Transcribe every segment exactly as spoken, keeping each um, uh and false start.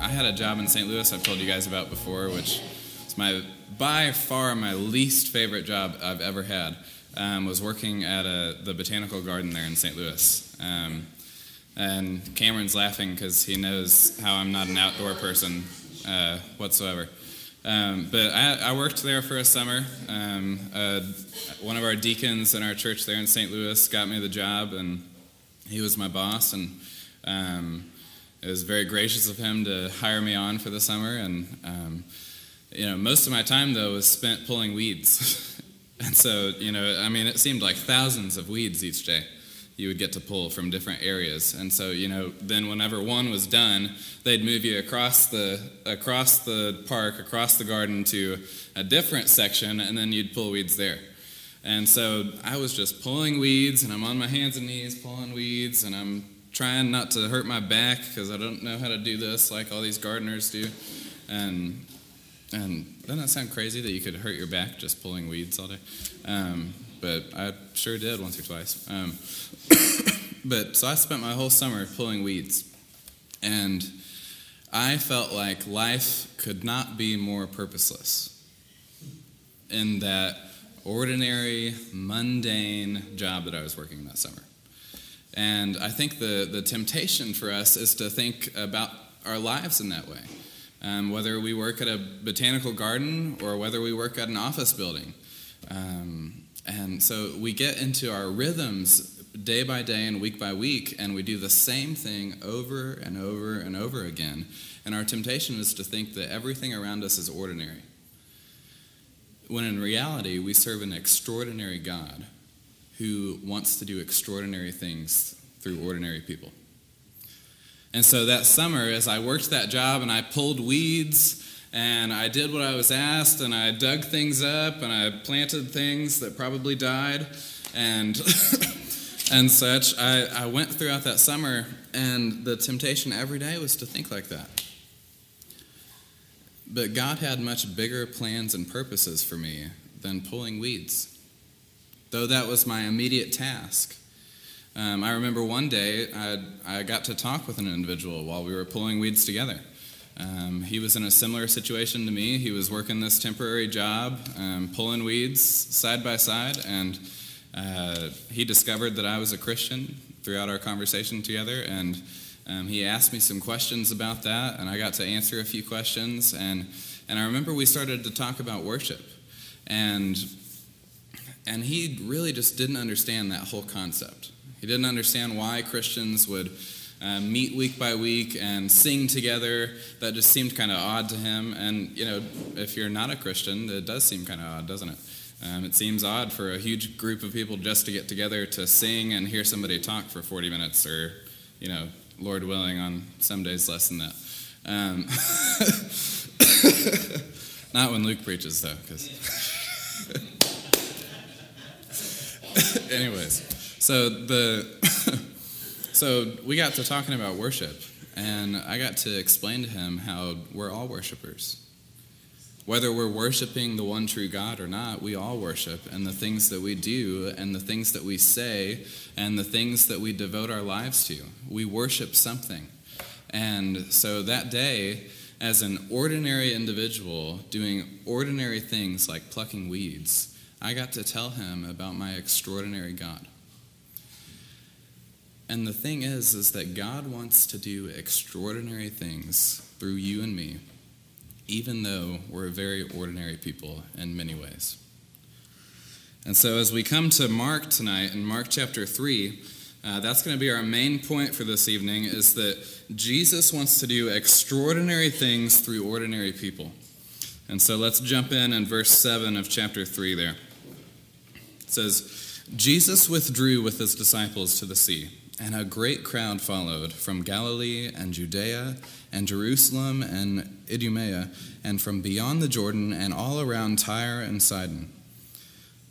I had a job in Saint Louis I've told you guys about before, which is my by far my least favorite job I've ever had. Um, was working at a, the botanical garden there in Saint Louis. Um, and Cameron's laughing because he knows how I'm not an outdoor person uh, whatsoever. Um, but I, I worked there for a summer. Um, uh, one of our deacons in our church there in Saint Louis got me the job, and he was my boss, and um, it was very gracious of him to hire me on for the summer. And um, you know, most of my time though was spent pulling weeds, and so you know, I mean, it seemed like thousands of weeds each day you would get to pull from different areas. And so, you know, then whenever one was done, they'd move you across the across the park, across the garden to a different section, and then you'd pull weeds there. And so I was just pulling weeds, and I'm on my hands and knees pulling weeds, and I'm trying not to hurt my back because I don't know how to do this like all these gardeners do. And and doesn't that sound crazy that you could hurt your back just pulling weeds all day? Um, but I sure did once or twice. Um, but so I spent my whole summer pulling weeds, and I felt like life could not be more purposeless in that ordinary, mundane job that I was working that summer. And I think the, the temptation for us is to think about our lives in that way, um, whether we work at a botanical garden or whether we work at an office building. Um, And so we get into our rhythms day by day and week by week, and we do the same thing over and over and over again. And our temptation is to think that everything around us is ordinary, when in reality, we serve an extraordinary God who wants to do extraordinary things through ordinary people. And so that summer, as I worked that job and I pulled weeds, and I did what I was asked, and I dug things up, and I planted things that probably died, and and such. I, I went throughout that summer, and the temptation every day was to think like that. But God had much bigger plans and purposes for me than pulling weeds, though that was my immediate task. Um, I remember one day I I got to talk with an individual while we were pulling weeds together. Um, he was in a similar situation to me. He was working this temporary job, um, pulling weeds side by side, and uh, he discovered that I was a Christian throughout our conversation together, and um, he asked me some questions about that, and I got to answer a few questions, and, and I remember we started to talk about worship, and, and he really just didn't understand that whole concept. He didn't understand why Christians would Uh, meet week by week and sing together. That just seemed kind of odd to him. And, you know, if you're not a Christian, it does seem kind of odd, doesn't it? Um, it seems odd for a huge group of people just to get together to sing and hear somebody talk for forty minutes or, you know, Lord willing, on some days less than that. Um, not when Luke preaches, though, because... Anyways, so the... So we got to talking about worship, and I got to explain to him how we're all worshipers. Whether we're worshiping the one true God or not, we all worship, and the things that we do, and the things that we say, and the things that we devote our lives to, we worship something. And so that day, as an ordinary individual doing ordinary things like plucking weeds, I got to tell him about my extraordinary God. And the thing is, is that God wants to do extraordinary things through you and me, even though we're very ordinary people in many ways. And so as we come to Mark tonight, in Mark chapter three, uh, that's going to be our main point for this evening, is that Jesus wants to do extraordinary things through ordinary people. And so let's jump in in verse seven of chapter three there. It says, Jesus withdrew with his disciples to the sea, And a great crowd followed from Galilee and Judea and Jerusalem and Idumea and from beyond the Jordan and all around Tyre and Sidon.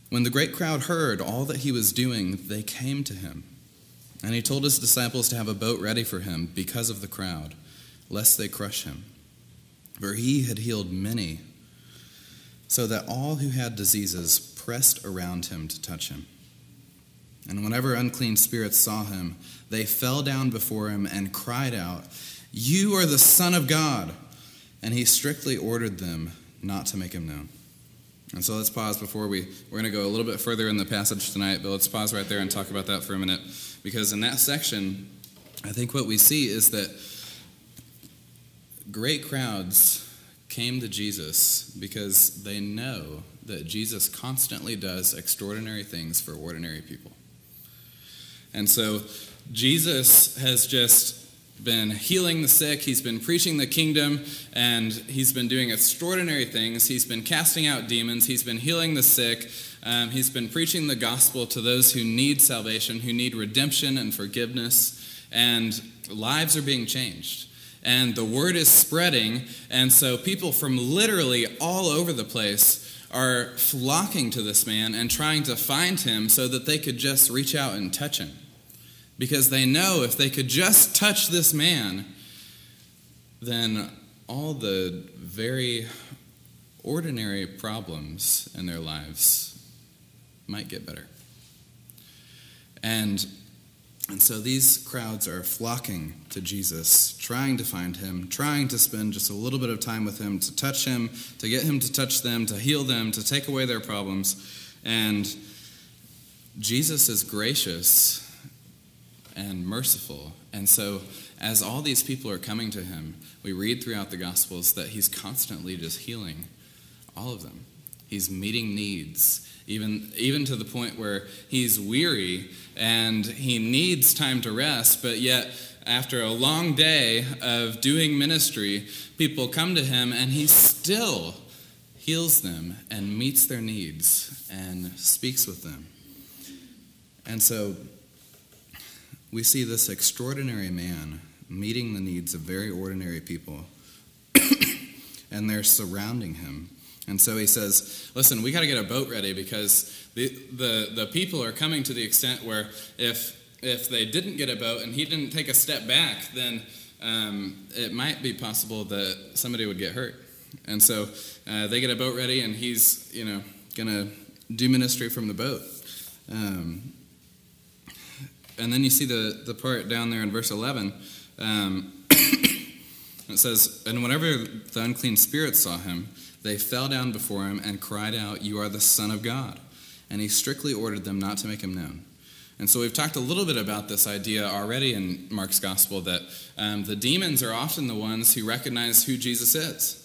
When the great crowd heard all that he was doing, they came to him. And he told his disciples to have a boat ready for him because of the crowd, lest they crush him. For he had healed many, so that all who had diseases pressed around him to touch him. And whenever unclean spirits saw him, they fell down before him and cried out, "You are the Son of God!" And he strictly ordered them not to make him known. And so let's pause before we, we're going to go a little bit further in the passage tonight, but let's pause right there and talk about that for a minute. Because in that section, I think what we see is that great crowds came to Jesus because they know that Jesus constantly does extraordinary things for ordinary people. And so Jesus has just been healing the sick, he's been preaching the kingdom, and he's been doing extraordinary things. He's been casting out demons, he's been healing the sick, um, he's been preaching the gospel to those who need salvation, who need redemption and forgiveness, and lives are being changed. And the word is spreading, and so people from literally all over the place are flocking to this man and trying to find him so that they could just reach out and touch him. Because they know if they could just touch this man, then all the very ordinary problems in their lives might get better. And, and so these crowds are flocking to Jesus, trying to find him, trying to spend just a little bit of time with him, to touch him, to get him to touch them, to heal them, to take away their problems. And Jesus is gracious and merciful. And so as all these people are coming to him, we read throughout the Gospels that he's constantly just healing all of them. He's meeting needs, even, even to the point where he's weary and he needs time to rest, but yet after a long day of doing ministry, people come to him and he still heals them and meets their needs and speaks with them. And so we see this extraordinary man meeting the needs of very ordinary people, and they're surrounding him. And so he says, listen, we got to get a boat ready because the, the the people are coming to the extent where if if they didn't get a boat and he didn't take a step back, then um, it might be possible that somebody would get hurt. And so uh, they get a boat ready, and he's, you know, going to do ministry from the boat. Um And then you see the, the part down there in verse eleven. Um, it says, "And whenever the unclean spirits saw him, they fell down before him and cried out, 'You are the Son of God.' And he strictly ordered them not to make him known." And so we've talked a little bit about this idea already in Mark's gospel that um, the demons are often the ones who recognize who Jesus is,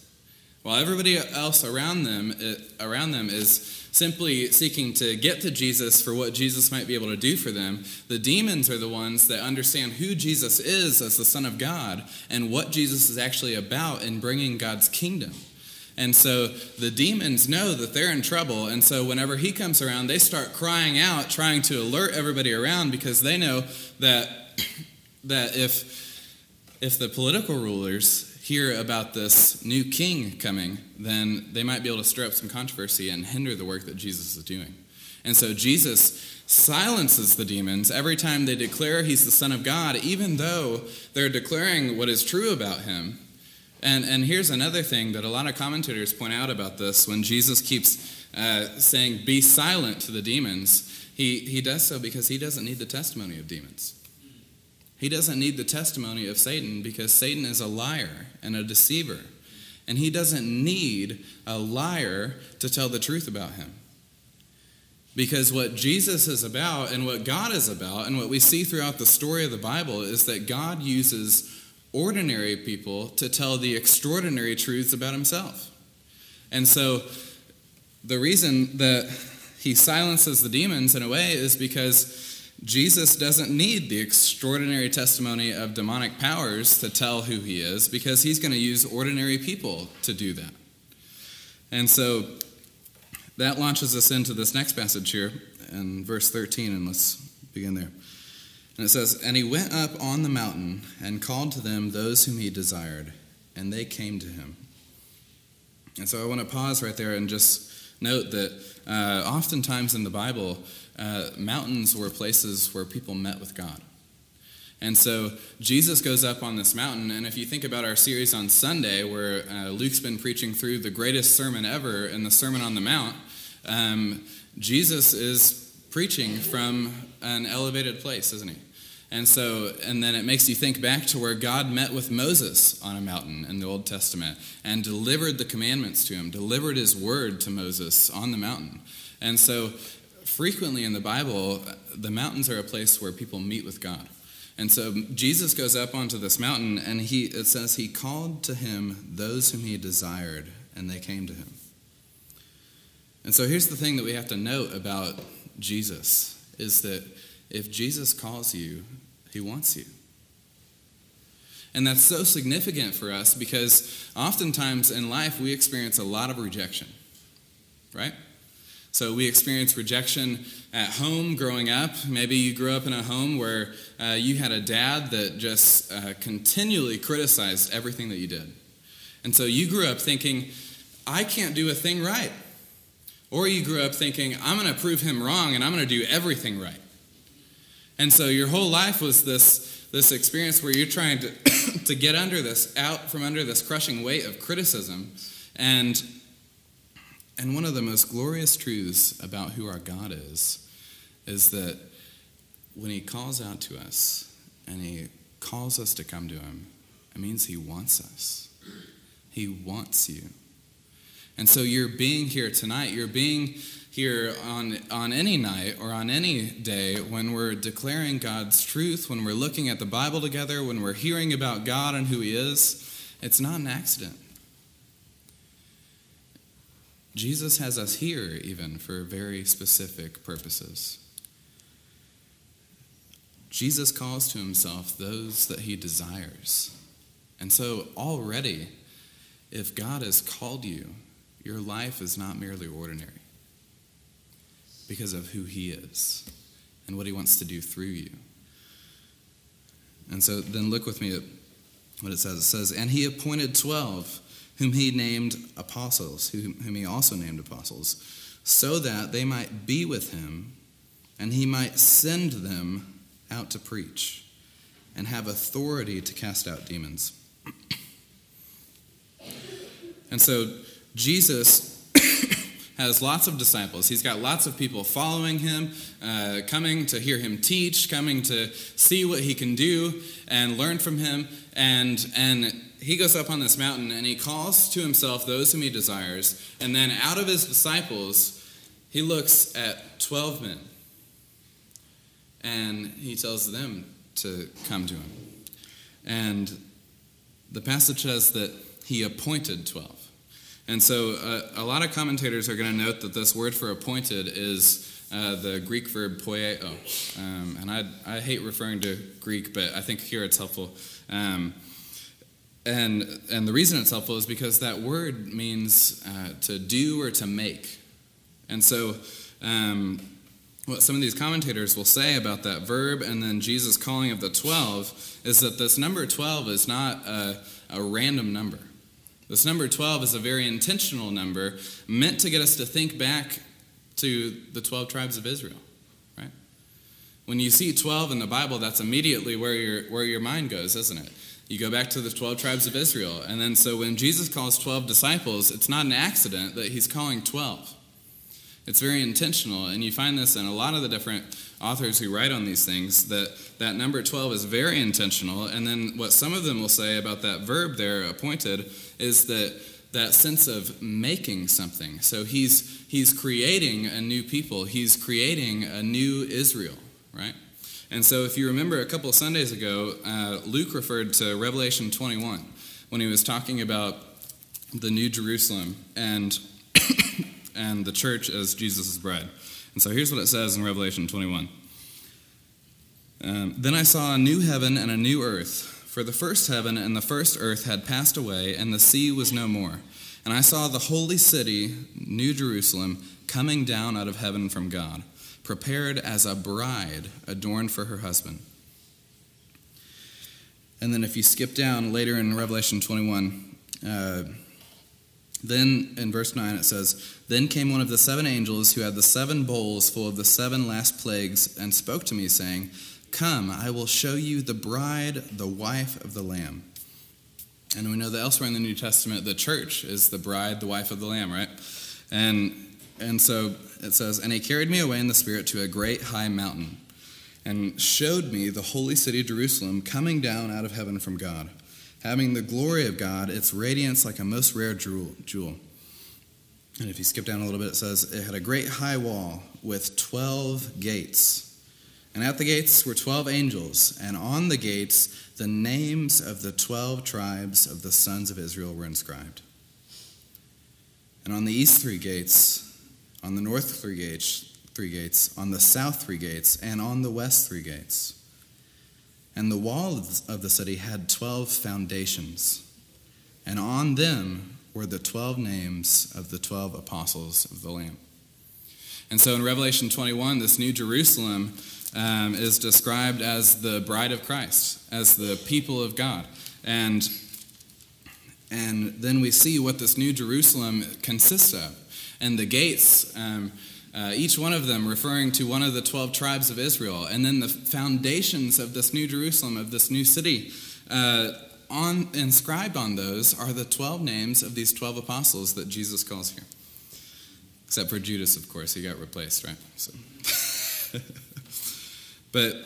while everybody else around them it, around them is simply seeking to get to Jesus for what Jesus might be able to do for them. The demons are the ones that understand who Jesus is as the Son of God and what Jesus is actually about in bringing God's kingdom. And so the demons know that they're in trouble, and so whenever he comes around, they start crying out, trying to alert everybody around, because they know that that if if the political rulers hear about this new king coming, then they might be able to stir up some controversy and hinder the work that Jesus is doing. And so Jesus silences the demons every time they declare he's the Son of God, even though they're declaring what is true about him. And and here's another thing that a lot of commentators point out about this. When Jesus keeps uh, saying, "Be silent" to the demons, he, he does so because he doesn't need the testimony of demons. He doesn't need the testimony of Satan because Satan is a liar and a deceiver. And he doesn't need a liar to tell the truth about him. Because what Jesus is about and what God is about and what we see throughout the story of the Bible is that God uses ordinary people to tell the extraordinary truths about himself. And so the reason that he silences the demons in a way is because Jesus doesn't need the extraordinary testimony of demonic powers to tell who he is, because he's going to use ordinary people to do that. And so that launches us into this next passage here in verse thirteen, and let's begin there. And it says, "And he went up on the mountain and called to them those whom he desired, and they came to him." And so I want to pause right there and just note that uh, oftentimes in the Bible, uh, mountains were places where people met with God. And so Jesus goes up on this mountain, and if you think about our series on Sunday, where uh, Luke's been preaching through the greatest sermon ever in the Sermon on the Mount, um, Jesus is preaching from an elevated place, isn't he? And so, and then it makes you think back to where God met with Moses on a mountain in the Old Testament and delivered the commandments to him, delivered his word to Moses on the mountain. And so frequently in the Bible, the mountains are a place where people meet with God. And so Jesus goes up onto this mountain, and he it says he called to him those whom he desired, and they came to him. And so here's the thing that we have to note about Jesus, is that if Jesus calls you, he wants you. And that's so significant for us because oftentimes in life we experience a lot of rejection, right? So we experience rejection at home growing up. Maybe you grew up in a home where uh, you had a dad that just uh, continually criticized everything that you did. And so you grew up thinking, I can't do a thing right. Or you grew up thinking, I'm going to prove him wrong and I'm going to do everything right. And so your whole life was this this experience where you're trying to to get under this, out from under this crushing weight of criticism. And and one of the most glorious truths about who our God is, is that when he calls out to us and he calls us to come to him, it means he wants us. He wants you. And so you're being here tonight, you're being here on on any night or on any day when we're declaring God's truth, when we're looking at the Bible together, when we're hearing about God and who he is, it's not an accident. Jesus has us here even for very specific purposes. Jesus calls to himself those that he desires. And so already, if God has called you, your life is not merely ordinary, because of who he is and what he wants to do through you. And so then look with me at what it says. It says, "And he appointed twelve, whom he named apostles, whom he also named apostles, so that they might be with him, and he might send them out to preach and have authority to cast out demons." And so Jesus has lots of disciples. He's got lots of people following him, uh, coming to hear him teach, coming to see what he can do and learn from him. And and he goes up on this mountain and he calls to himself those whom he desires. And then out of his disciples, he looks at twelve men. And he tells them to come to him. And the passage says that he appointed twelve. And so uh, a lot of commentators are going to note that this word for appointed is uh, the Greek verb poieo. Um, and I I hate referring to Greek, but I think here it's helpful. Um, and and the reason it's helpful is because that word means uh, to do or to make. And so um, what some of these commentators will say about that verb and then Jesus' calling of the twelve is that this number twelve is not a, a random number. This number twelve is a very intentional number meant to get us to think back to the twelve tribes of Israel, right? When you see twelve in the Bible, that's immediately where your where your mind goes, isn't it? You go back to the twelve tribes of Israel. And then so when Jesus calls twelve disciples, it's not an accident that he's calling twelve. It's very intentional, and you find this in a lot of the different authors who write on these things, that that number twelve is very intentional. And then what some of them will say about that verb there, appointed, is that that sense of making something. So he's he's creating a new people. He's creating a new Israel, right? And so if you remember a couple Sundays ago, uh, Luke referred to Revelation twenty-one when he was talking about the New Jerusalem and and the church as Jesus' bride. And so here's what it says in Revelation twenty-one. Um, "Then I saw a new heaven and a new earth, for the first heaven and the first earth had passed away, and the sea was no more. And I saw the holy city, New Jerusalem, coming down out of heaven from God, prepared as a bride adorned for her husband. And then if you skip down later in Revelation twenty-one, uh, then in verse nine it says, "Then came one of the seven angels who had the seven bowls full of the seven last plagues and spoke to me, saying, 'Come, I will show you the bride, the wife of the Lamb.'" And we know that elsewhere in the New Testament, the church is the bride, the wife of the Lamb, right? And and so it says, "And he carried me away in the Spirit to a great high mountain, and showed me the holy city Jerusalem coming down out of heaven from God, having the glory of God, its radiance like a most rare jewel." And if you skip down a little bit, it says, "It had a great high wall with twelve gates. And at the gates were twelve angels, and on the gates the names of the twelve tribes of the sons of Israel were inscribed. And on the east three gates, on the north three gates, three gates, on the south three gates, and on the west three gates. And the wall of the city had twelve foundations, and on them were the twelve names of the twelve apostles of the Lamb." And so in Revelation twenty-one, this new Jerusalem um, is described as the bride of Christ, as the people of God. And, and then we see what this new Jerusalem consists of. And the gates, um, uh, each one of them referring to one of the twelve tribes of Israel. And then the foundations of this new Jerusalem, of this new city, uh, on, inscribed on those are the twelve names of these twelve apostles that Jesus calls here. Except for Judas, of course, he got replaced, right? So, but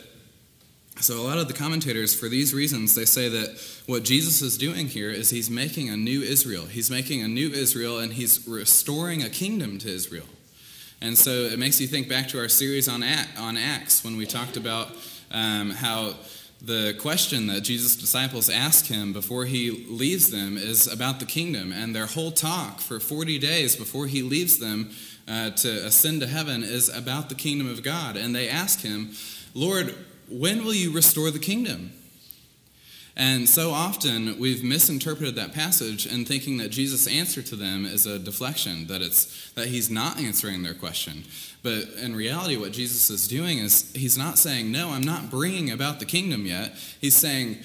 so a lot of the commentators, for these reasons, they say that what Jesus is doing here is he's making a new Israel. He's making a new Israel, and he's restoring a kingdom to Israel. And so it makes you think back to our series on on Acts when we talked about um, how the question that Jesus' disciples ask him before he leaves them is about the kingdom, and their whole talk for forty days before he leaves them uh, to ascend to heaven is about the kingdom of God. And they ask him, "Lord, when will you restore the kingdom?" And so often we've misinterpreted that passage and thinking that Jesus' answer to them is a deflection, that it's that he's not answering their question. But in reality, what Jesus is doing is he's not saying, "No, I'm not bringing about the kingdom yet." He's saying,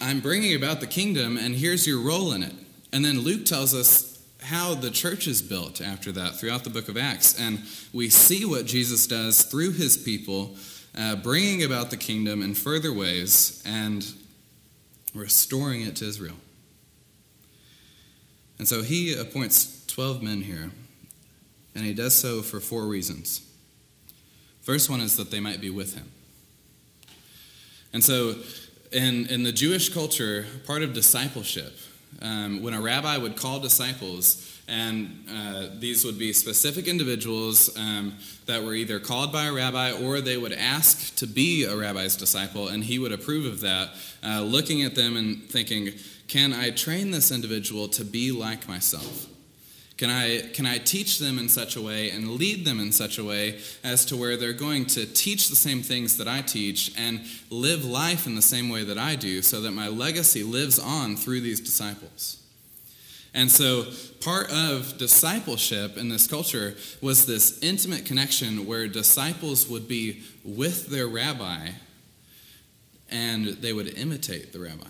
"I'm bringing about the kingdom, and here's your role in it." And then Luke tells us how the church is built after that throughout the book of Acts. And we see what Jesus does through his people, uh, bringing about the kingdom in further ways and restoring it to Israel. And so he appoints twelve men here, and he does so for four reasons. First one is that they might be with him. And so in, in the Jewish culture, part of discipleship, um, when a rabbi would call disciples, and uh, these would be specific individuals um, that were either called by a rabbi or they would ask to be a rabbi's disciple, and he would approve of that, uh, looking at them and thinking, "Can I train this individual to be like myself? Can I, can I teach them in such a way and lead them in such a way as to where they're going to teach the same things that I teach and live life in the same way that I do so that my legacy lives on through these disciples?" And so part of discipleship in this culture was this intimate connection where disciples would be with their rabbi and they would imitate the rabbi.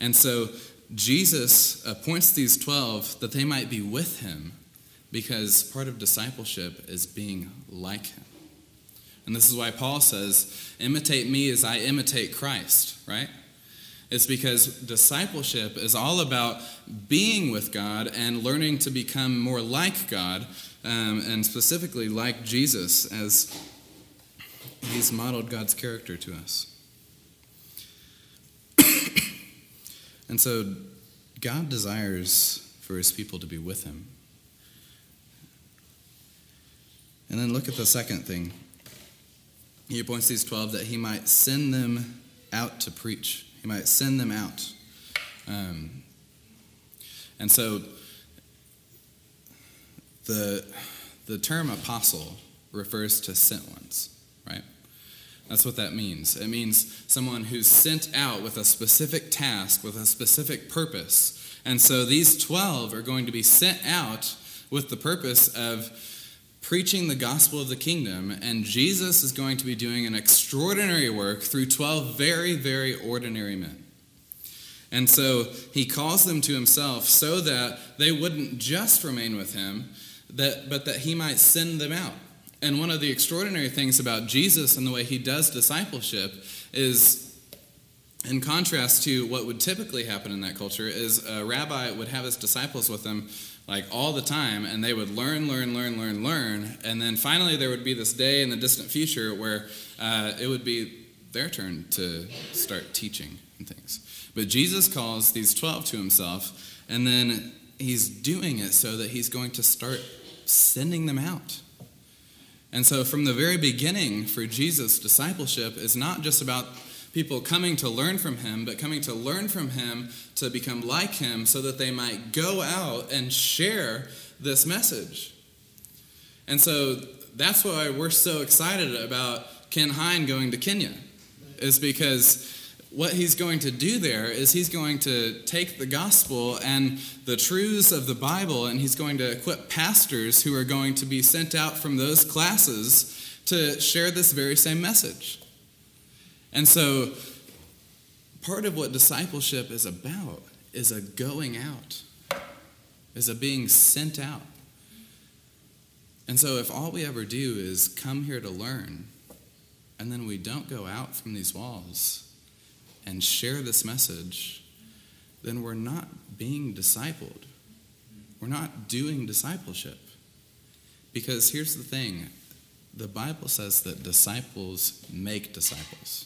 And so Jesus appoints these twelve that they might be with him because part of discipleship is being like him. And this is why Paul says, "Imitate me as I imitate Christ," right? It's because discipleship is all about being with God and learning to become more like God, um, and specifically like Jesus as he's modeled God's character to us. And so God desires for his people to be with him. And then look at the second thing. He appoints these twelve that he might send them out to preach. He might send them out. Um, and so the, the term apostle refers to sent ones, right? That's what that means. It means someone who's sent out with a specific task, with a specific purpose. And so these twelve are going to be sent out with the purpose of preaching the gospel of the kingdom, and Jesus is going to be doing an extraordinary work through twelve very, very ordinary men. And so he calls them to himself so that they wouldn't just remain with him, that, but that he might send them out. And one of the extraordinary things about Jesus and the way he does discipleship is, in contrast to what would typically happen in that culture, is a rabbi would have his disciples with him like all the time, and they would learn, learn, learn, learn, learn, and then finally there would be this day in the distant future where uh, it would be their turn to start teaching and things. But Jesus calls these twelve to himself, and then he's doing it so that he's going to start sending them out. And so from the very beginning for Jesus, discipleship is not just about people coming to learn from him, but coming to learn from him to become like him so that they might go out and share this message. And so that's why we're so excited about Ken Hine going to Kenya, is because what he's going to do there is he's going to take the gospel and the truths of the Bible, and he's going to equip pastors who are going to be sent out from those classes to share this very same message. And so part of what discipleship is about is a going out, is a being sent out. And so if all we ever do is come here to learn, and then we don't go out from these walls and share this message, then we're not being discipled. We're not doing discipleship. Because here's the thing, the Bible says that disciples make disciples.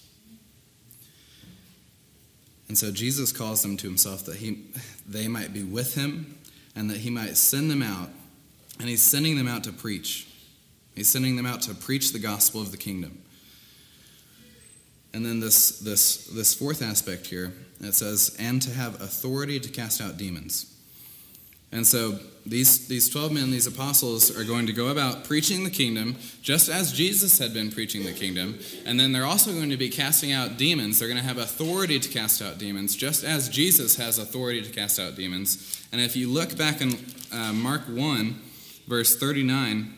And so Jesus calls them to himself that he, they might be with him and that he might send them out. And he's sending them out to preach. He's sending them out to preach the gospel of the kingdom. And then this this this fourth aspect here, it says, and to have authority to cast out demons. And so these these twelve men, these apostles, are going to go about preaching the kingdom just as Jesus had been preaching the kingdom. And then they're also going to be casting out demons. They're going to have authority to cast out demons just as Jesus has authority to cast out demons. And if you look back in uh, Mark one, verse thirty-nine,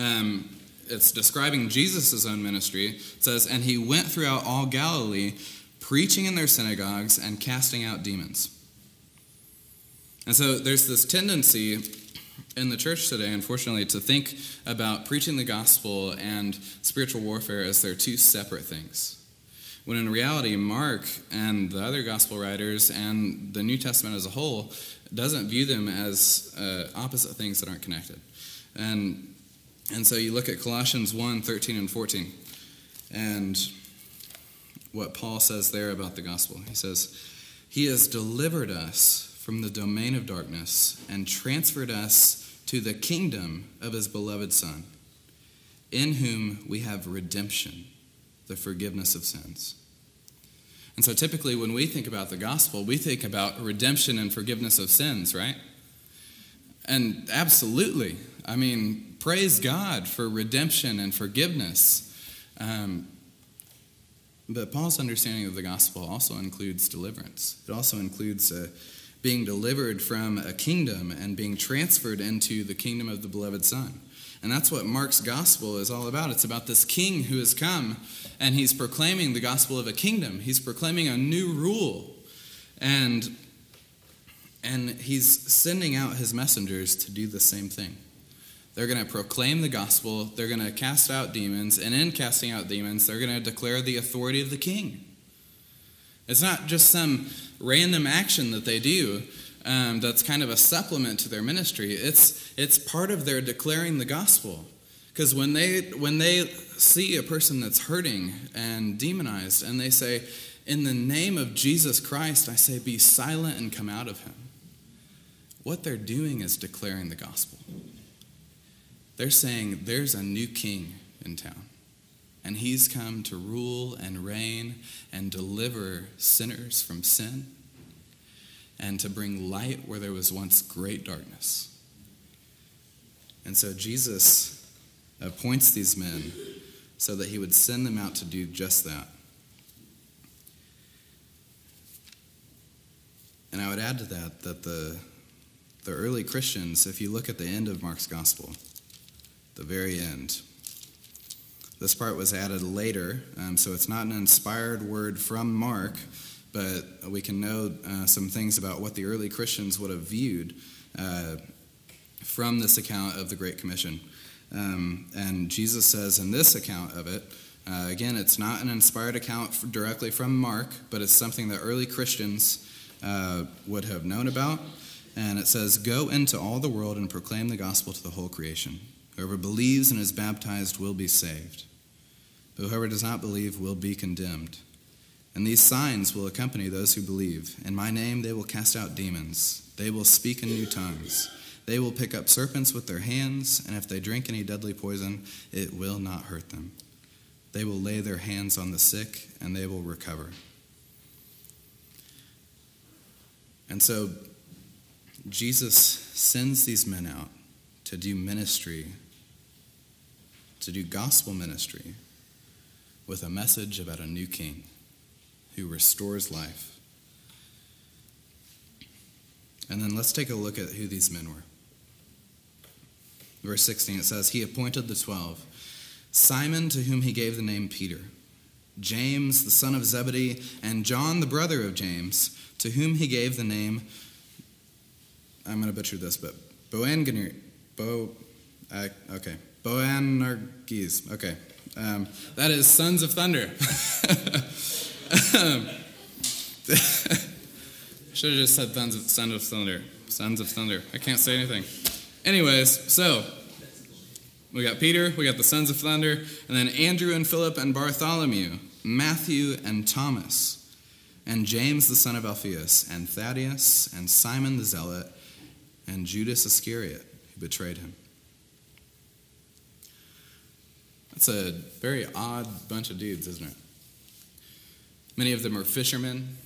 um, it's describing Jesus' own ministry. It says, and he went throughout all Galilee, preaching in their synagogues and casting out demons. And so there's this tendency in the church today, unfortunately, to think about preaching the gospel and spiritual warfare as they're two separate things. When in reality, Mark and the other gospel writers and the New Testament as a whole doesn't view them as uh, opposite things that aren't connected. And and so you look at Colossians one, thirteen and fourteen, and what Paul says there about the gospel. He says, he has delivered us from the domain of darkness and transferred us to the kingdom of his beloved Son, in whom we have redemption, the forgiveness of sins. And so typically when we think about the gospel, we think about redemption and forgiveness of sins, right? And absolutely. I mean, praise God for redemption and forgiveness. Um, but Paul's understanding of the gospel also includes deliverance. It also includes a being delivered from a kingdom and being transferred into the kingdom of the beloved Son. And that's what Mark's gospel is all about. It's about this king who has come, and he's proclaiming the gospel of a kingdom. He's proclaiming a new rule. And, and he's sending out his messengers to do the same thing. They're going to proclaim the gospel. They're going to cast out demons. And in casting out demons, they're going to declare the authority of the king. It's not just some random action that they do um, that's kind of a supplement to their ministry. It's it's part of their declaring the gospel. Because when they when they see a person that's hurting and demonized, and they say, in the name of Jesus Christ, I say, be silent and come out of him. What they're doing is declaring the gospel. They're saying, there's a new king in town. And he's come to rule and reign and deliver sinners from sin and to bring light where there was once great darkness. And so Jesus appoints these men so that he would send them out to do just that. And I would add to that that the, the early Christians, if you look at the end of Mark's gospel, the very end. This part was added later, um, so it's not an inspired word from Mark, but we can know uh, some things about what the early Christians would have viewed uh, from this account of the Great Commission. Um, and Jesus says in this account of it, uh, again, it's not an inspired account directly from Mark, but it's something that early Christians uh, would have known about. And it says, "Go into all the world and proclaim the gospel to the whole creation. Whoever believes and is baptized will be saved. But whoever does not believe will be condemned. And these signs will accompany those who believe. In my name they will cast out demons. They will speak in new tongues. They will pick up serpents with their hands, and if they drink any deadly poison, it will not hurt them. They will lay their hands on the sick, and they will recover." And so Jesus sends these men out to do ministry, to do gospel ministry, with a message about a new king who restores life. And then let's take a look at who these men were. Verse sixteen, it says, "He appointed the twelve, Simon, to whom he gave the name Peter, James, the son of Zebedee, and John, the brother of James, to whom he gave the name," I'm going to butcher this, but Boanerges, Bo, uh, okay, Boanerges, okay, um, that is Sons of Thunder. Should have just said Sons of, Sons of Thunder, Sons of Thunder, I can't say anything. Anyways, so, we got Peter, we got the Sons of Thunder, and then Andrew and Philip and Bartholomew, Matthew and Thomas, and James the son of Alphaeus, and Thaddeus, and Simon the Zealot, and Judas Iscariot, who betrayed him. That's a very odd bunch of dudes, isn't it? Many of them are fishermen.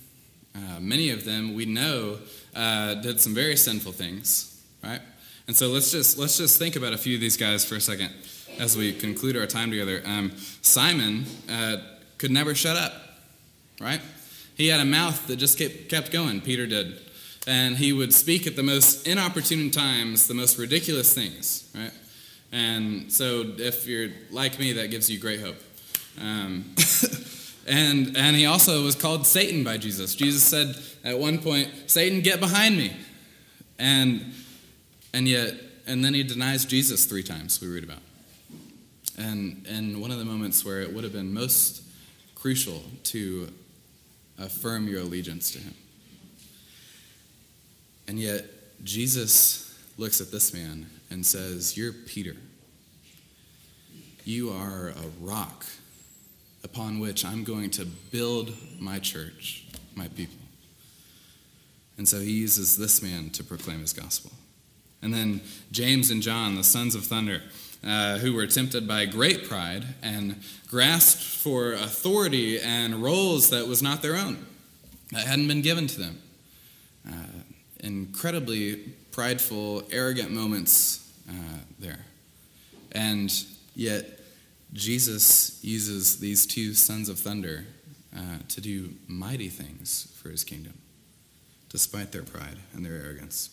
Uh, many of them, we know, uh, did some very sinful things, right? And so let's just let's just think about a few of these guys for a second as we conclude our time together. Um, Simon uh, could never shut up, right? He had a mouth that just kept kept going. Peter did. And he would speak at the most inopportune times, the most ridiculous things, right? And so if you're like me, that gives you great hope. Um, and and he also was called Satan by Jesus. Jesus said at one point, "Satan, get behind me." And and yet, and then he denies Jesus three times, we read about. And and one of the moments where it would have been most crucial to affirm your allegiance to him. And yet, Jesus looks at this man and says, "You're Peter. You are a rock upon which I'm going to build my church, my people." And so he uses this man to proclaim his gospel. And then James and John, the sons of thunder, uh, who were tempted by great pride and grasped for authority and roles that was not their own, that hadn't been given to them. Uh, incredibly prideful, arrogant moments uh, there. And yet, Jesus uses these two sons of thunder uh, to do mighty things for his kingdom, despite their pride and their arrogance.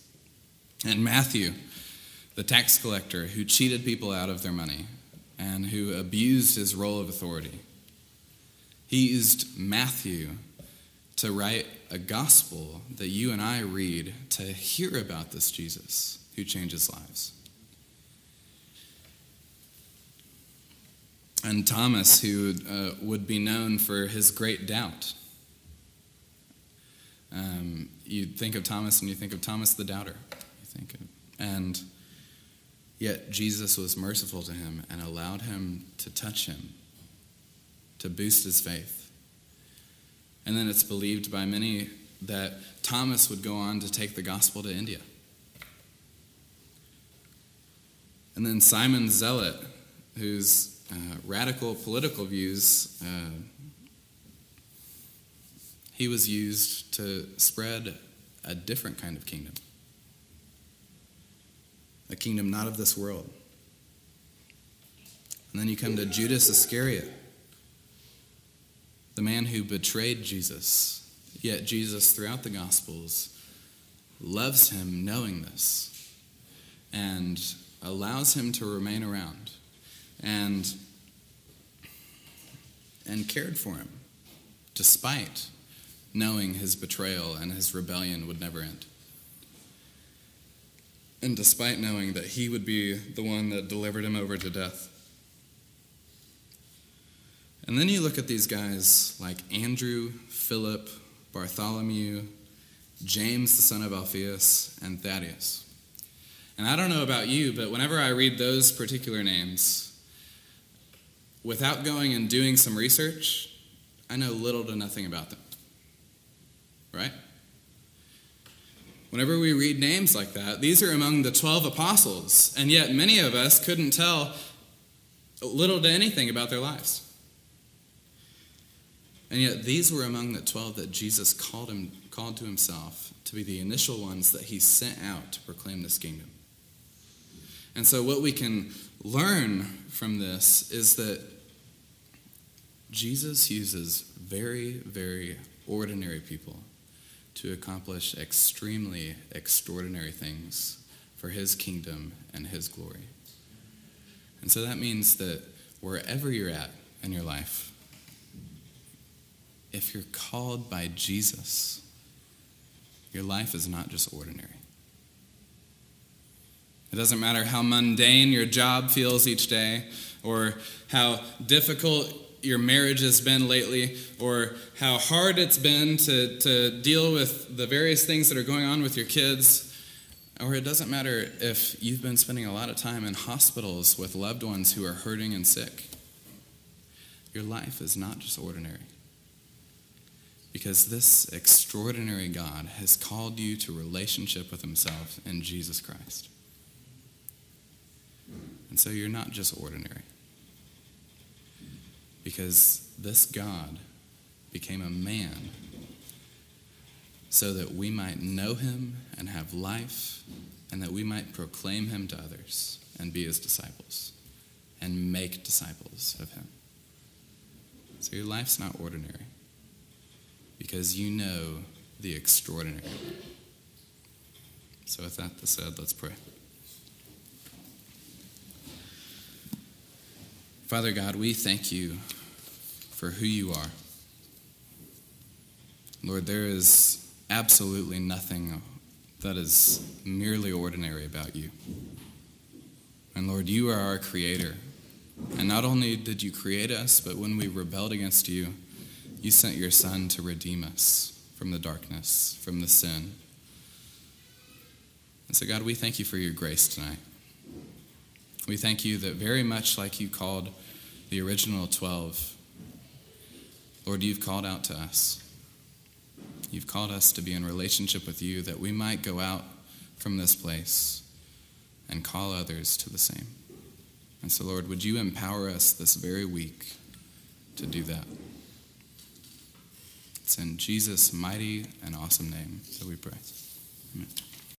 And Matthew, the tax collector who cheated people out of their money and who abused his role of authority, he used Matthew to write a gospel that you and I read to hear about this Jesus who changes lives. And Thomas, who uh, would be known for his great doubt. Um, you think of Thomas and you think of Thomas the doubter. You think of, and yet Jesus was merciful to him and allowed him to touch him, to boost his faith. And then it's believed by many that Thomas would go on to take the gospel to India. And then Simon the Zealot, whose uh, radical political views, uh, he was used to spread a different kind of kingdom. A kingdom not of this world. And then you come to Judas Iscariot, the man who betrayed Jesus, yet Jesus throughout the Gospels loves him knowing this and allows him to remain around and and cared for him, despite knowing his betrayal and his rebellion would never end. And despite knowing that he would be the one that delivered him over to death. And then you look at these guys like Andrew, Philip, Bartholomew, James the son of Alphaeus, and Thaddeus. And I don't know about you, but whenever I read those particular names, without going and doing some research, I know little to nothing about them. Right? Whenever we read names like that, these are among the twelve apostles, and yet many of us couldn't tell little to anything about their lives. And yet these were among the twelve that Jesus called him called to himself to be the initial ones that he sent out to proclaim this kingdom. And so what we can learn from this is that Jesus uses very, very ordinary people to accomplish extremely extraordinary things for his kingdom and his glory. And so that means that wherever you're at in your life, if you're called by Jesus, your life is not just ordinary. It doesn't matter how mundane your job feels each day, or how difficult your marriage has been lately, or how hard it's been to, to deal with the various things that are going on with your kids, or it doesn't matter if you've been spending a lot of time in hospitals with loved ones who are hurting and sick. Your life is not just ordinary. Because this extraordinary God has called you to relationship with himself in Jesus Christ. And so you're not just ordinary. Because this God became a man so that we might know him and have life, and that we might proclaim him to others and be his disciples and make disciples of him. So your life's not ordinary. Because you know the extraordinary. So with that said, let's pray. Father God, we thank you for who you are. Lord, there is absolutely nothing that is merely ordinary about you. And Lord, you are our creator. And not only did you create us, but when we rebelled against you, you sent your Son to redeem us from the darkness, from the sin. And so, God, we thank you for your grace tonight. We thank you that very much like you called the original twelve, Lord, you've called out to us. You've called us to be in relationship with you, that we might go out from this place and call others to the same. And so, Lord, would you empower us this very week to do that? It's in Jesus' mighty and awesome name that we pray. Amen.